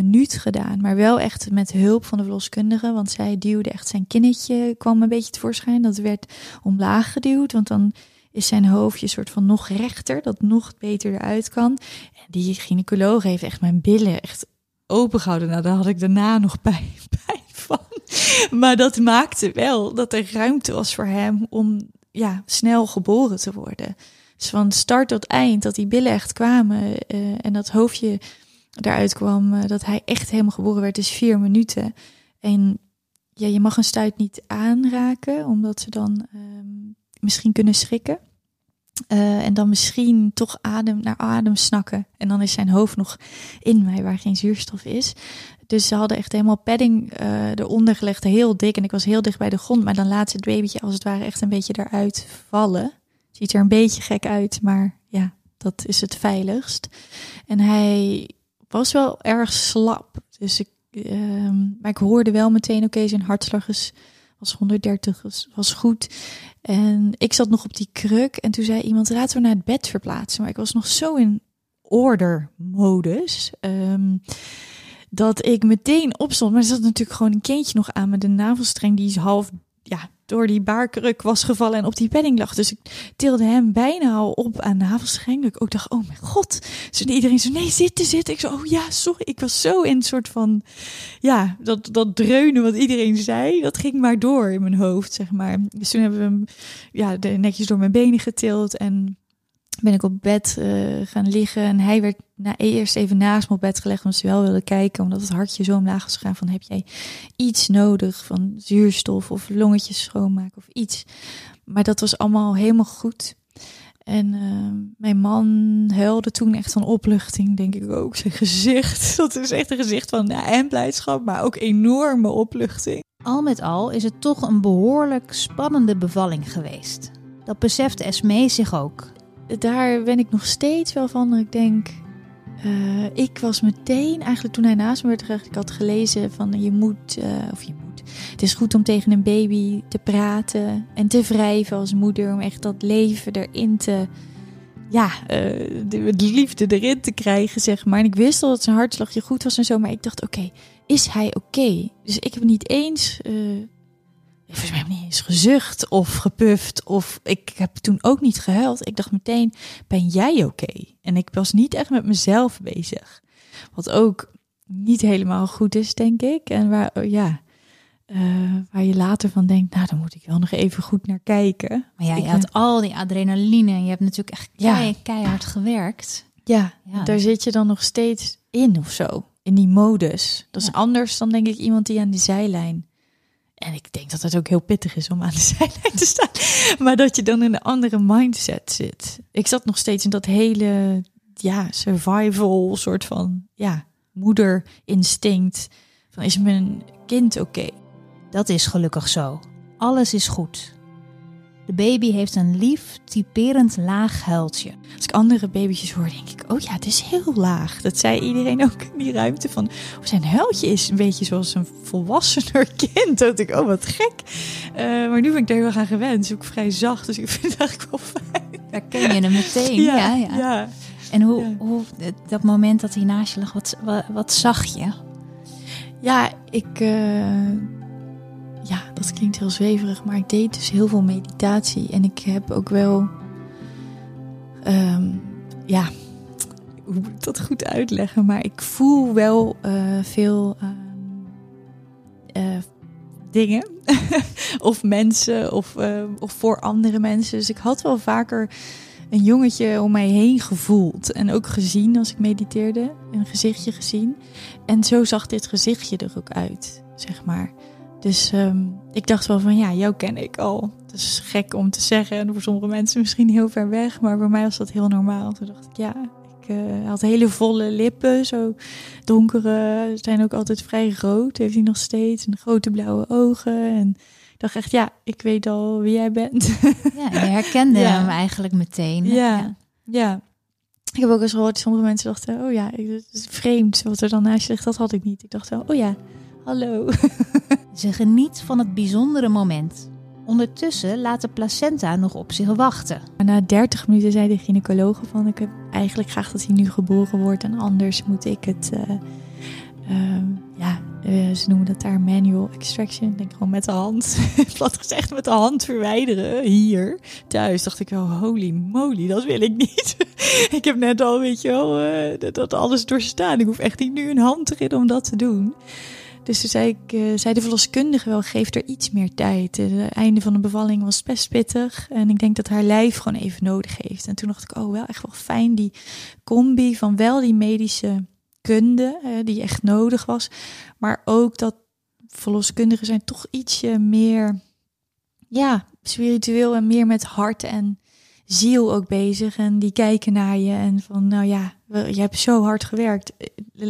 minuut gedaan, maar wel echt met hulp van de verloskundige, want zij duwde echt zijn kinnetje, kwam een beetje tevoorschijn, dat werd omlaag geduwd, want dan is zijn hoofdje soort van nog rechter, dat nog beter eruit kan. En die gynaecoloog heeft echt mijn billen echt opengehouden. Nou, daar had ik daarna nog pijn, pijn van, maar dat maakte wel dat er ruimte was voor hem om ja snel geboren te worden. Dus van start tot eind, dat die billen echt kwamen uh, en dat hoofdje daaruit kwam dat hij echt helemaal geboren werd, dus vier minuten. En ja, je mag een stuit niet aanraken, omdat ze dan um, misschien kunnen schrikken. Uh, en dan misschien toch adem naar adem snakken. En dan is zijn hoofd nog in mij, waar geen zuurstof is. Dus ze hadden echt helemaal padding uh, eronder gelegd, heel dik. En ik was heel dicht bij de grond, maar dan laat ze het babytje als het ware echt een beetje eruit vallen. Ziet er een beetje gek uit, maar ja, dat is het veiligst. En hij... was wel erg slap. Dus ik, uh, maar ik hoorde wel meteen, oké, okay, zijn hartslag is, was honderddertig, was, was goed. En ik zat nog op die kruk en toen zei iemand, laten we naar het bed verplaatsen. Maar ik was nog zo in ordermodus, um, dat ik meteen opstond. Maar er zat natuurlijk gewoon een kindje nog aan met een navelstreng die is half, ja, door die baarkruk was gevallen en op die bedding lag. Dus ik tilde hem bijna al op aan de navelstreng. Ik ook dacht, oh mijn god. Dus iedereen zo, nee, zitten, zitten. Ik zo, oh ja, sorry. Ik was zo in een soort van, ja, dat, dat dreunen wat iedereen zei. Dat ging maar door in mijn hoofd, zeg maar. Dus toen hebben we hem ja, de netjes door mijn benen getild en ben ik op bed uh, gaan liggen. En hij werd na, eerst even naast me op bed gelegd, omdat ze wel wilden kijken, omdat het hartje zo omlaag was gegaan van heb jij iets nodig van zuurstof of longetjes schoonmaken of iets. Maar dat was allemaal helemaal goed. En uh, mijn man huilde toen echt van opluchting, denk ik ook. Zijn gezicht, dat is echt een gezicht van ja, en blijdschap, maar ook enorme opluchting. Al met al is het toch een behoorlijk spannende bevalling geweest. Dat beseft Esmée zich ook. Daar ben ik nog steeds wel van. Ik denk, uh, ik was meteen, eigenlijk toen hij naast me werd gelegd, ik had gelezen van je moet, uh, of je moet, het is goed om tegen een baby te praten en te wrijven als moeder. Om echt dat leven erin te, ja, uh, de, de liefde erin te krijgen, zeg maar. En ik wist al dat zijn hartslagje goed was en zo, maar ik dacht, oké, okay, is hij oké? Okay? Dus ik heb niet eens... Uh, Volgens mij heb ik niet eens gezucht of gepuft. Of ik heb toen ook niet gehuild. Ik dacht meteen, ben jij oké? En ik was niet echt met mezelf bezig. Wat ook niet helemaal goed is, denk ik. En waar, ja, uh, waar je later van denkt, nou, daar moet ik wel nog even goed naar kijken. Maar ja, je ik had ben... al die adrenaline. Je hebt natuurlijk echt kei, ja. keihard gewerkt. Ja, ja, daar zit je dan nog steeds in of zo. In die modus. Dat is ja. anders dan, denk ik, iemand die aan de zijlijn... En ik denk dat het ook heel pittig is om aan de zijlijn te staan. Maar dat je dan in een andere mindset zit. Ik zat nog steeds in dat hele ja, survival soort van ja, moederinstinct. Van is mijn kind oké? Dat is gelukkig zo. Alles is goed. De baby heeft een lief, typerend laag huiltje. Als ik andere baby's hoor, denk ik, oh ja, het is heel laag. Dat zei iedereen ook in die ruimte van, of zijn huiltje is een beetje zoals een volwassener kind. Dat ik, oh wat gek. Uh, maar nu ben ik daar heel erg aan gewend. Het is ook vrij zacht, dus ik vind het eigenlijk wel fijn. Daar ken je hem meteen. ja, ja, ja. ja. En hoe, ja. hoe dat moment dat hij naast je lag, wat, wat, wat zag je? Ja, ik... Uh... Ja, dat klinkt heel zweverig, maar ik deed dus heel veel meditatie. En ik heb ook wel... Um, ja, hoe moet ik dat goed uitleggen? Maar ik voel wel uh, veel uh, uh, dingen. of mensen, of, uh, of voor andere mensen. Dus ik had wel vaker een jongetje om mij heen gevoeld. En ook gezien als ik mediteerde. Een gezichtje gezien. En zo zag dit gezichtje er ook uit, zeg maar. Dus um, ik dacht wel van, ja, jou ken ik al. Dat is gek om te zeggen. En voor sommige mensen misschien heel ver weg. Maar voor mij was dat heel normaal. Toen dacht ik, ja, ik uh, had hele volle lippen. Zo donkere, zijn ook altijd vrij rood. Heeft hij nog steeds. En grote blauwe ogen. En ik dacht echt, ja, ik weet al wie jij bent. Ja, je herkende ja. hem eigenlijk meteen. Ja, ja. ja. Ik heb ook eens gehoord, sommige mensen dachten, oh ja, het is vreemd. Wat er dan naast je ligt, dat had ik niet. Ik dacht wel, oh ja, hallo. Ze geniet van het bijzondere moment. Ondertussen laat de placenta nog op zich wachten. Na dertig minuten zei de gynaecoloog van... ik heb eigenlijk graag dat hij nu geboren wordt... en anders moet ik het... Uh, uh, ja, uh, ze noemen dat daar manual extraction. Ik denk gewoon met de hand. Plat gezegd met de hand verwijderen. Hier, thuis, dacht ik wel... holy moly, dat wil ik niet. Ik heb net al, weet je wel... Uh, dat, dat alles doorstaan. Ik hoef echt niet nu een hand erin om dat te doen. Dus toen zei, ik, zei de verloskundige wel, geef er iets meer tijd. Het einde van de bevalling was best pittig. En ik denk dat haar lijf gewoon even nodig heeft. En toen dacht ik, oh wel, echt wel fijn die combi van wel die medische kunde die echt nodig was. Maar ook dat verloskundigen zijn toch ietsje meer ja, spiritueel en meer met hart en ziel ook bezig. En die kijken naar je en van, nou ja, je hebt zo hard gewerkt.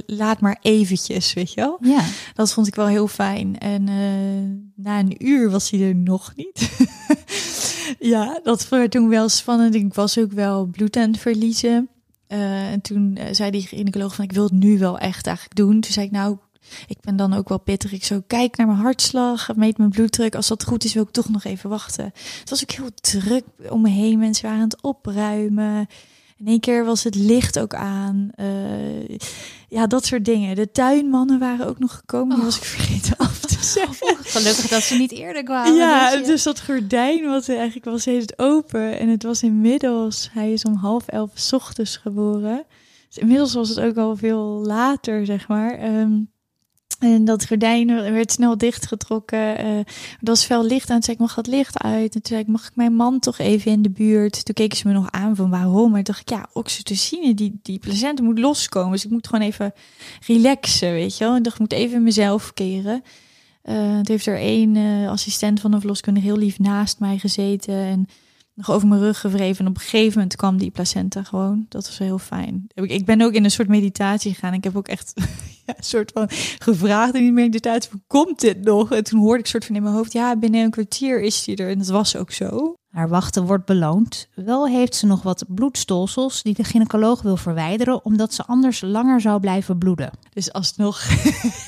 Laat maar eventjes, weet je wel. Ja. Dat vond ik wel heel fijn. En uh, na een uur was hij er nog niet. Ja, dat vond ik toen wel spannend. Ik was ook wel bloed aan het verliezen. Uh, en toen uh, zei die gynaecoloog van, ik wil het nu wel echt eigenlijk doen. Toen zei ik, nou, ik ben dan ook wel pittig. Ik zo, kijk naar mijn hartslag, meet mijn bloeddruk. Als dat goed is, wil ik toch nog even wachten. Het was ook heel druk om me heen. Mensen waren aan het opruimen. In één keer was het licht ook aan. Uh, ja, dat soort dingen. De tuinmannen waren ook nog gekomen. Die oh. was ik vergeten af te zeggen. Gelukkig dat ze niet eerder kwamen. Ja, dus, ja. dus dat gordijn was eigenlijk wel steeds open. En het was inmiddels, hij is om half elf 's ochtends geboren. Dus inmiddels was het ook al veel later, zeg maar. Um, en dat gordijn werd snel dichtgetrokken. Uh, er was fel licht aan. Toen zei ik, mag dat licht uit? En toen zei ik, mag ik mijn man toch even in de buurt? Toen keken ze me nog aan van waarom? Maar toen dacht ik, ja, oxytocine, die, die placenta moet loskomen. Dus ik moet gewoon even relaxen, weet je wel. En dacht, ik moet even mezelf keren. Uh, het heeft er één uh, assistent van de verloskundige heel lief naast mij gezeten. En nog over mijn rug gewreven. En op een gegeven moment kwam die placenta gewoon. Dat was heel fijn. Ik ben ook in een soort meditatie gegaan. Ik heb ook echt... Ja, een soort van gevraagd in die meditatie, hoe komt dit nog? En toen hoorde ik soort van in mijn hoofd, ja, binnen een kwartier is die er. En dat was ook zo. Haar wachten wordt beloond. Wel heeft ze nog wat bloedstolsels die de gynaecoloog wil verwijderen, omdat ze anders langer zou blijven bloeden. Dus alsnog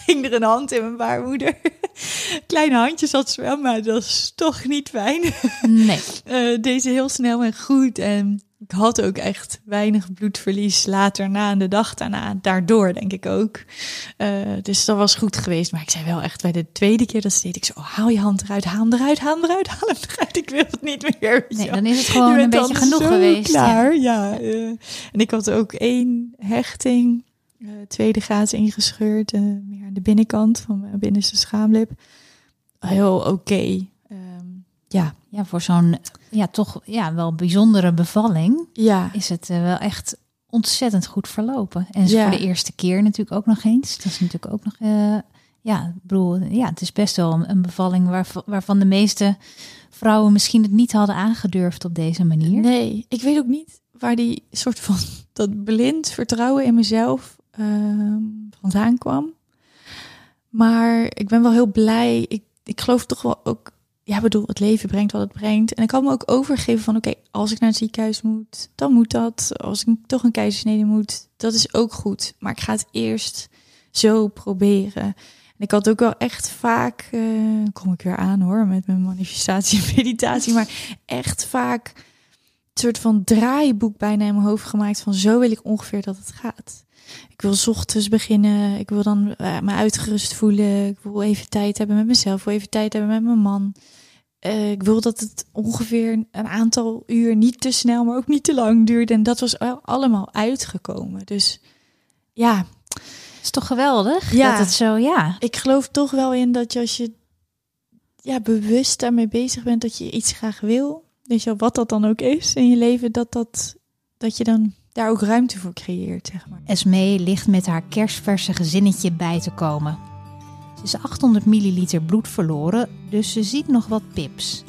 ging er een hand in mijn baarmoeder. Kleine handjes had ze wel, maar dat is toch niet fijn. Nee. Uh, deze heel snel en goed en... Ik had ook echt weinig bloedverlies later na en de dag daarna. Daardoor denk ik ook. Uh, dus dat was goed geweest. Maar ik zei wel echt bij de tweede keer dat ze deed. Ik zo, oh, haal je hand eruit, haal hem eruit, haal hem eruit, haal hem eruit. Ik wil het niet meer. Nee, ja. Dan is het gewoon je een beetje genoeg geweest. Klaar, ja. ja. Uh, en ik had ook één hechting. Uh, tweede graad ingescheurd. Uh, meer aan de binnenkant van mijn binnenste schaamlip. Heel oké. Okay. Um, ja. ja, voor zo'n... Ja, toch ja, wel bijzondere bevalling. Ja. Is het uh, wel echt ontzettend goed verlopen. En ja. Voor de eerste keer natuurlijk ook nog eens. Dat is natuurlijk ook nog... Uh, ja, bedoel, ja, het is best wel een bevalling waar, waarvan de meeste vrouwen misschien het niet hadden aangedurfd op deze manier. Nee, ik weet ook niet waar die soort van... dat blind vertrouwen in mezelf uh, vandaan kwam. Maar ik ben wel heel blij. Ik, ik geloof toch wel ook... Ja, bedoel, het leven brengt wat het brengt. En ik kan me ook overgeven van, oké, okay, als ik naar het ziekenhuis moet, dan moet dat. Als ik toch een keizersnede moet, dat is ook goed. Maar ik ga het eerst zo proberen. En ik had ook wel echt vaak, uh, kom ik weer aan hoor, met mijn manifestatie en meditatie, maar echt vaak een soort van draaiboek bijna in mijn hoofd gemaakt van zo wil ik ongeveer dat het gaat. Ik wil 's ochtends beginnen. Ik wil dan uh, me uitgerust voelen. Ik wil even tijd hebben met mezelf. Ik wil even tijd hebben met mijn man. Uh, ik wil dat het ongeveer een aantal uur niet te snel, maar ook niet te lang duurde. En dat was allemaal uitgekomen. Dus ja. Het is toch geweldig ja, dat het zo, ja. Ik geloof toch wel in dat je als je ja, bewust daarmee bezig bent, dat je iets graag wil. Dus ja, wat dat dan ook is in je leven, dat, dat, dat je dan... daar ook ruimte voor creëert, zeg maar. Esmée ligt met haar kersverse gezinnetje bij te komen. Ze is achthonderd milliliter bloed verloren, dus ze ziet nog wat pips.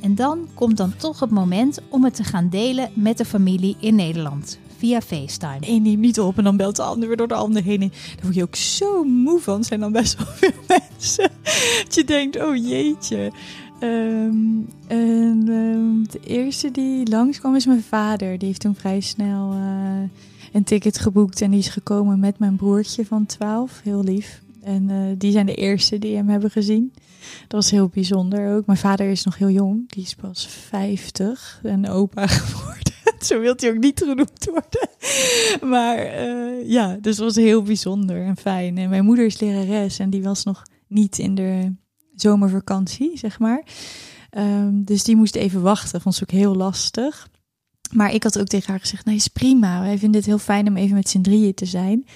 En dan komt dan toch het moment om het te gaan delen met de familie in Nederland, via FaceTime. Eén neemt niet op en dan belt de ander weer door de ander heen. En daar word je ook zo moe van, zijn dan best wel veel mensen. Dat je denkt, oh jeetje... Um, en, um, de eerste die langskwam is mijn vader. Die heeft toen vrij snel uh, een ticket geboekt. En die is gekomen met mijn broertje van twaalf. Heel lief. En uh, die zijn de eerste die hem hebben gezien. Dat was heel bijzonder ook. Mijn vader is nog heel jong. Die is pas vijftig en opa geworden. Zo wil hij ook niet genoemd worden. Maar uh, ja, dus dat was heel bijzonder en fijn. En mijn moeder is lerares en die was nog niet in de... zomervakantie, zeg maar. Um, dus die moest even wachten. Vond ze ook heel lastig. Maar ik had ook tegen haar gezegd, nee, is prima. Wij vinden het heel fijn om even met z'n drieën te zijn.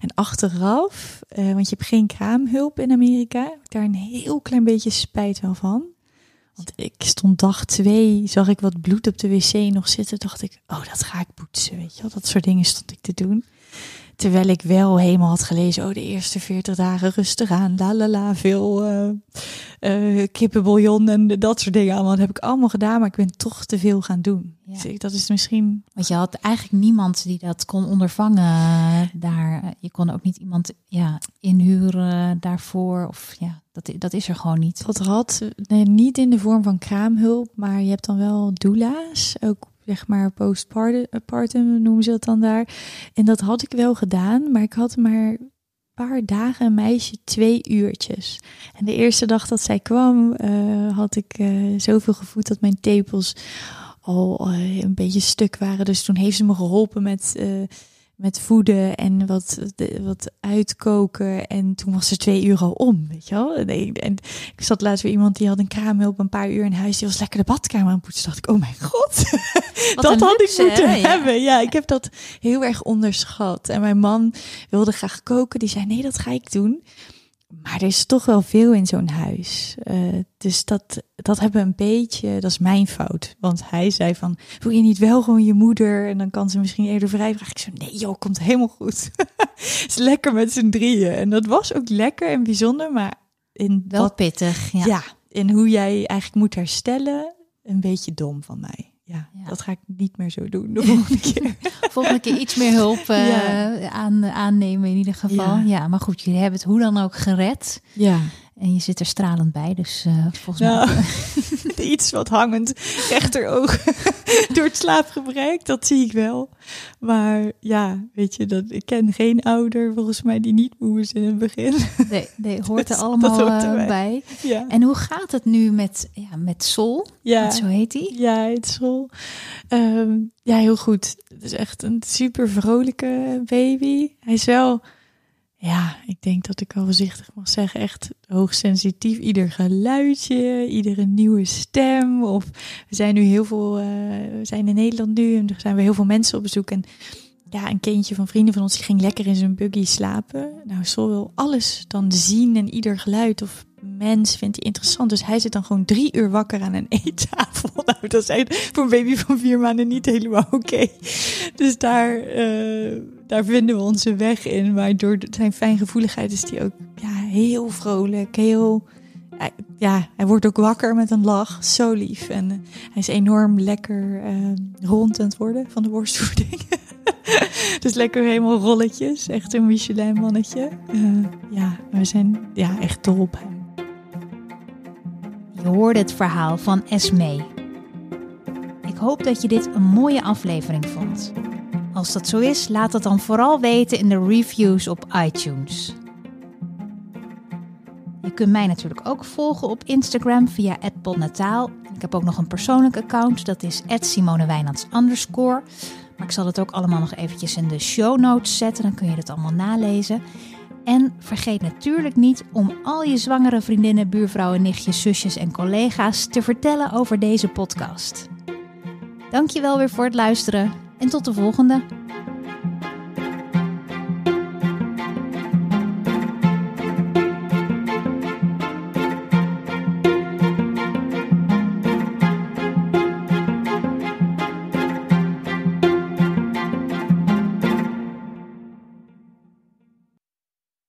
En achteraf, uh, want je hebt geen kraamhulp in Amerika, heb ik daar een heel klein beetje spijt wel van. Want ik stond dag twee, zag ik wat bloed op de wc nog zitten. Dacht ik, oh, dat ga ik poetsen, weet je wel. Dat soort dingen stond ik te doen. Terwijl ik wel helemaal had gelezen, oh, de eerste veertig dagen rustig aan, la la la, veel uh, uh, kippenbouillon en dat soort dingen allemaal. Dat heb ik allemaal gedaan, maar ik ben toch te veel gaan doen. Ja. Dus ik, dat is misschien... Want je had eigenlijk niemand die dat kon ondervangen daar. Je kon ook niet iemand ja, inhuren daarvoor. Of ja, dat, dat is er gewoon niet. Dat had, nee, niet in de vorm van kraamhulp, maar je hebt dan wel doula's, ook zeg maar postpartum noemen ze dat dan daar. En dat had ik wel gedaan, maar ik had maar een paar dagen een meisje twee uurtjes. En de eerste dag dat zij kwam, uh, had ik uh, zoveel gevoed dat mijn tepels al uh, een beetje stuk waren. Dus toen heeft ze me geholpen met... Uh, met voeden en wat, de, wat uitkoken. En toen was er twee uur al om, weet je wel. En ik, en ik zat laatst weer iemand die had een kraamhulp een paar uur in huis. Die was lekker de badkamer aan poetsen. Dacht ik, oh mijn god, wat dat had luxe, ik moeten hè? hebben. Ja, ik heb dat heel erg onderschat. En mijn man wilde graag koken. Die zei, nee, dat ga ik doen. Maar er is toch wel veel in zo'n huis. Uh, dus dat, dat hebben we een beetje... Dat is mijn fout. Want hij zei van... Wil je niet wel gewoon je moeder? En dan kan ze misschien eerder vrij vragen. Ik zei, nee joh, komt helemaal goed. Het is lekker met z'n drieën. En dat was ook lekker en bijzonder. Maar in wel dat, pittig. Ja. ja, in hoe jij eigenlijk moet herstellen. Een beetje dom van mij. Ja, ja. Dat ga ik niet meer zo doen de volgende keer. Volgende keer iets meer hulp uh, ja. aan, aannemen in ieder geval. Ja. ja, maar goed, jullie hebben het hoe dan ook gered. Ja. En je zit er stralend bij, dus uh, volgens nou, mij... iets wat hangend rechteroog door het slaapgebrek, dat zie ik wel. Maar ja, weet je, dat, ik ken geen ouder volgens mij die niet moe is in het begin. Nee, nee hoort er dus, allemaal hoort er bij. bij. Ja. En hoe gaat het nu met, ja, met Sol? Ja. Want zo heet hij. Ja, het Sol. Um, ja, heel goed. Het is echt een super vrolijke baby. Hij is wel... Ja, ik denk dat ik al voorzichtig mag zeggen, echt hoogsensitief. Ieder geluidje, iedere nieuwe stem. Of we zijn nu heel veel, uh, we zijn in Nederland nu en er zijn weer heel veel mensen op bezoek. En ja, een kindje van vrienden van ons die ging lekker in zijn buggy slapen. Nou, Sol wil alles dan zien en ieder geluid of mens vindt hij interessant. Dus hij zit dan gewoon drie uur wakker aan een eettafel. Nou, dat is voor een baby van vier maanden niet helemaal oké. Okay. Dus daar, uh, daar vinden we onze weg in. Maar door zijn fijngevoeligheid is hij ook ja, heel vrolijk. Heel, hij, ja, hij wordt ook wakker met een lach. Zo lief. En uh, hij is enorm lekker uh, rond aan het worden van de borstvoeding. Dus lekker helemaal rolletjes. Echt een Michelin-mannetje. Uh, ja, we zijn ja, echt dol op hem. Je hoorde het verhaal van Esmée. Ik hoop dat je dit een mooie aflevering vond. Als dat zo is, laat dat dan vooral weten in de reviews op iTunes. Je kunt mij natuurlijk ook volgen op Instagram via at podnataal. Ik heb ook nog een persoonlijk account, dat is at Simone Wijnands underscore. Maar ik zal het ook allemaal nog eventjes in de show notes zetten, dan kun je dat allemaal nalezen. En vergeet natuurlijk niet om al je zwangere vriendinnen, buurvrouwen, nichtjes, zusjes en collega's te vertellen over deze podcast. Dankjewel weer voor het luisteren en tot de volgende.